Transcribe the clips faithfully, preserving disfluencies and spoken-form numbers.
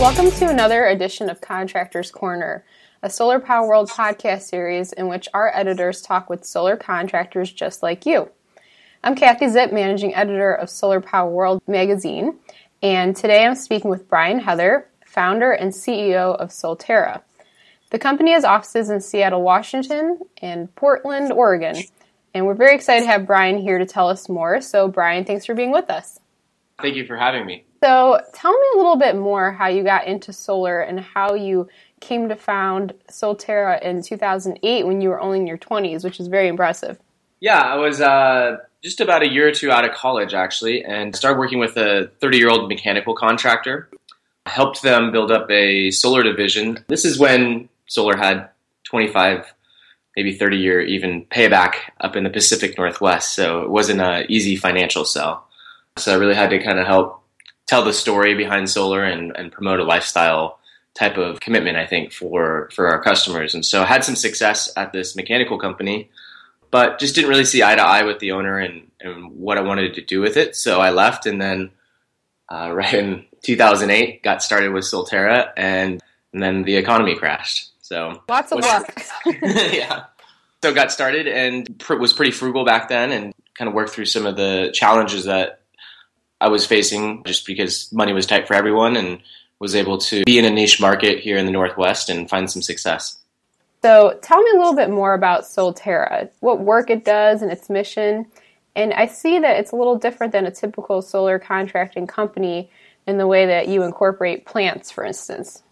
Welcome to another edition of Contractors Corner, a Solar Power World podcast series in which our editors talk with solar contractors just like you. I'm Kathy Zipp, managing editor of Solar Power World magazine, and today I'm speaking with Brian Heather, founder and C E O of Solterra. The company has offices in Seattle, Washington, and Portland, Oregon, and we're very excited to have Brian here to tell us more. So, Brian, thanks for being with us. Thank you for having me. So tell me a little bit more how you got into solar and how you came to found Solterra in two thousand eight when you were only in your twenties, which is very impressive. Yeah, I was uh, just about a year or two out of college, actually, and started working with a thirty-year-old mechanical contractor. I helped them build up a solar division. This is when solar had twenty-five, maybe thirty-year even payback up in the Pacific Northwest, so it wasn't an easy financial sell. So I really had to kind of help tell the story behind solar and, and promote a lifestyle type of commitment, I think, for, for our customers. And so I had some success at this mechanical company, but just didn't really see eye to eye with the owner and, and what I wanted to do with it. So I left, and then uh, right in two thousand eight, got started with Solterra, and, and then the economy crashed. So lots of luck. Yeah. So got started and pr- was pretty frugal back then and kind of worked through some of the challenges that I was facing just because money was tight for everyone, and was able to be in a niche market here in the Northwest and find some success. So tell me a little bit more about Solterra, what work it does and its mission. And I see that it's a little different than a typical solar contracting company in the way that you incorporate plants, for instance.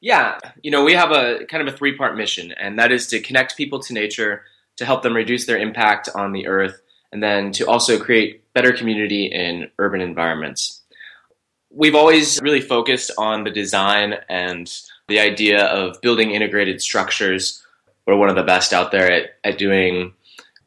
Yeah, you know, we have a kind of a three-part mission, and that is to connect people to nature, to help them reduce their impact on the earth, and then to also create better community in urban environments. We've always really focused on the design and the idea of building integrated structures. We're one of the best out there at, at doing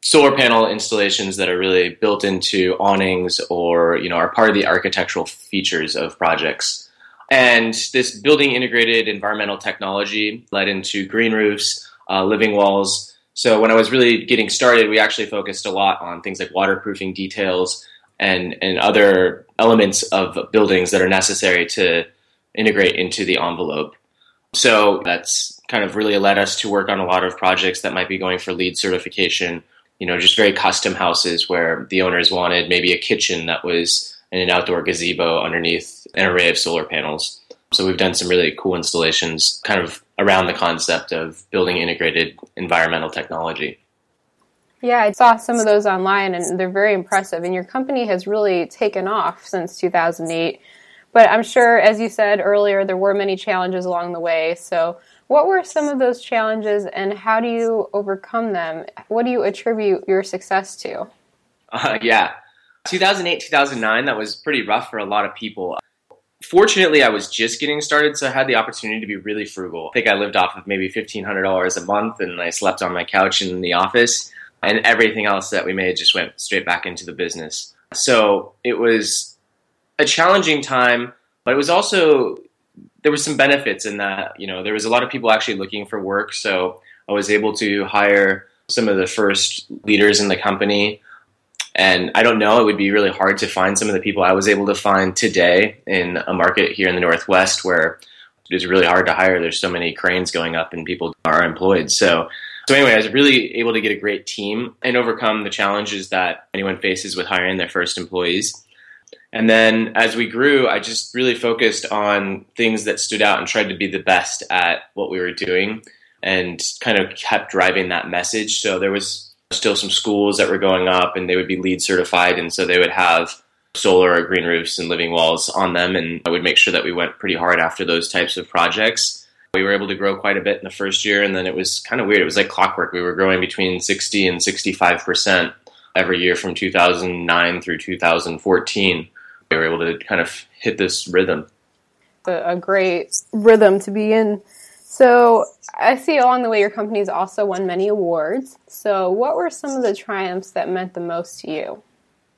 solar panel installations that are really built into awnings or, you know, are part of the architectural features of projects. And this building integrated environmental technology led into green roofs, uh, living walls. So when I was really getting started, we actually focused a lot on things like waterproofing details and, and other elements of buildings that are necessary to integrate into the envelope. So that's kind of really led us to work on a lot of projects that might be going for LEED certification, you know, just very custom houses where the owners wanted maybe a kitchen that was in an outdoor gazebo underneath an array of solar panels. So we've done some really cool installations kind of around the concept of building integrated environmental technology. Yeah, I saw some of those online, and they're very impressive. And your company has really taken off since two thousand eight. But I'm sure, as you said earlier, there were many challenges along the way. So what were some of those challenges, and how do you overcome them? What do you attribute your success to? Uh, yeah, two thousand eight, two thousand nine, that was pretty rough for a lot of people. Fortunately, I was just getting started, so I had the opportunity to be really frugal. I think I lived off of maybe fifteen hundred dollars a month, and I slept on my couch in the office, and everything else that we made just went straight back into the business. So it was a challenging time, but it was also, there was some benefits in that, you know, there was a lot of people actually looking for work, so I was able to hire some of the first leaders in the company. And I don't know, it would be really hard to find some of the people I was able to find today in a market here in the Northwest where it is really hard to hire. There's so many cranes going up and people are employed. So so anyway, I was really able to get a great team and overcome the challenges that anyone faces with hiring their first employees. And then as we grew, I just really focused on things that stood out and tried to be the best at what we were doing and kind of kept driving that message. So there was still some schools that were going up, and they would be LEED certified, and so they would have solar or green roofs and living walls on them, and I would make sure that we went pretty hard after those types of projects. We were able to grow quite a bit in the first year, and then it was kind of weird. It was like clockwork. We were growing between sixty and sixty-five percent every year from two thousand nine through two thousand fourteen. We were able to kind of hit this rhythm. A great rhythm to be in. So I see along the way your company's also won many awards. So what were some of the triumphs that meant the most to you?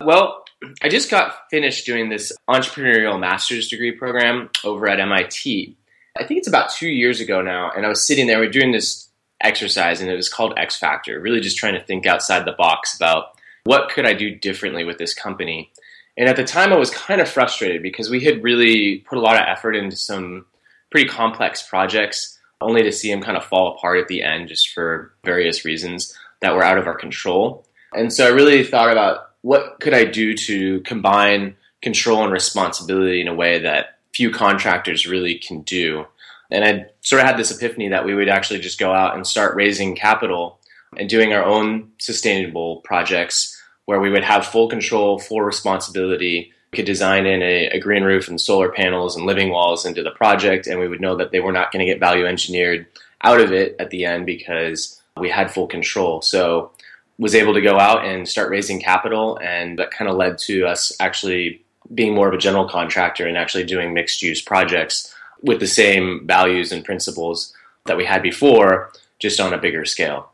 Well, I just got finished doing this entrepreneurial master's degree program over at M I T. I think it's about two years ago now, and I was sitting there, we were doing this exercise, and it was called X Factor, really just trying to think outside the box about what could I do differently with this company. And at the time, I was kind of frustrated because we had really put a lot of effort into some pretty complex projects, only to see them kind of fall apart at the end just for various reasons that were out of our control. And so I really thought about what could I do to combine control and responsibility in a way that few contractors really can do. And I sort of had this epiphany that we would actually just go out and start raising capital and doing our own sustainable projects where we would have full control, full responsibility. We could design in a, a green roof and solar panels and living walls into the project, and we would know that they were not going to get value engineered out of it at the end because we had full control. So was able to go out and start raising capital, and that kind of led to us actually being more of a general contractor and actually doing mixed-use projects with the same values and principles that we had before, just on a bigger scale.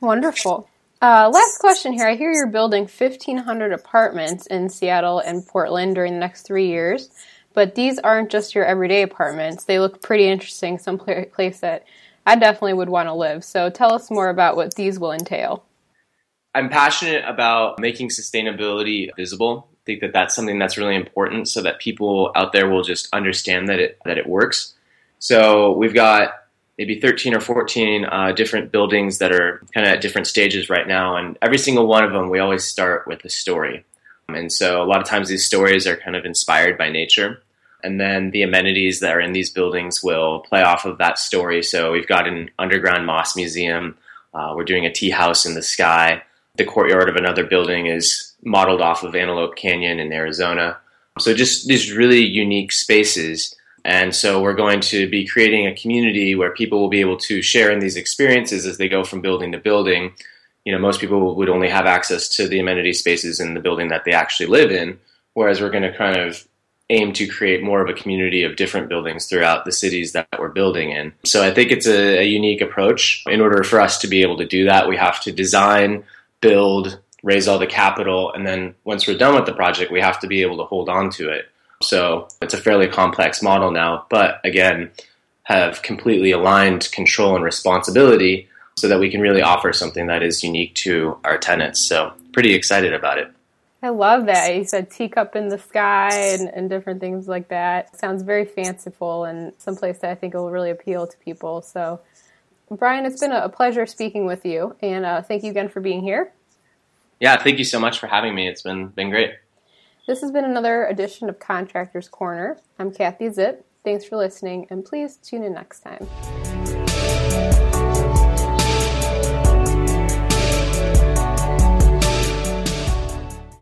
Wonderful. Uh, last question here. I hear you're building fifteen hundred apartments in Seattle and Portland during the next three years, but these aren't just your everyday apartments. They look pretty interesting, some place that I definitely would want to live. So tell us more about what these will entail. I'm passionate about making sustainability visible. I think that that's something that's really important so that people out there will just understand that it that it works. So we've got maybe thirteen or fourteen uh, different buildings that are kind of at different stages right now. And every single one of them, we always start with a story. And so a lot of times these stories are kind of inspired by nature. And then the amenities that are in these buildings will play off of that story. So we've got an underground moss museum. Uh, we're doing a tea house in the sky. The courtyard of another building is modeled off of Antelope Canyon in Arizona. So just these really unique spaces. And so we're going to be creating a community where people will be able to share in these experiences as they go from building to building. You know, most people would only have access to the amenity spaces in the building that they actually live in, whereas we're going to kind of aim to create more of a community of different buildings throughout the cities that we're building in. So I think it's a, a unique approach. In order for us to be able to do that, we have to design, build, raise all the capital, and then once we're done with the project, we have to be able to hold on to it. So it's a fairly complex model now, but again, have completely aligned control and responsibility so that we can really offer something that is unique to our tenants. So pretty excited about it. I love that. You said teacup in the sky and, and different things like that. Sounds very fanciful and someplace that I think will really appeal to people. So Brian, it's been a pleasure speaking with you, and uh, thank you again for being here. Yeah, thank you so much for having me. It's been been great. This has been another edition of Contractors Corner. I'm Kathy Zipp. Thanks for listening, and please tune in next time.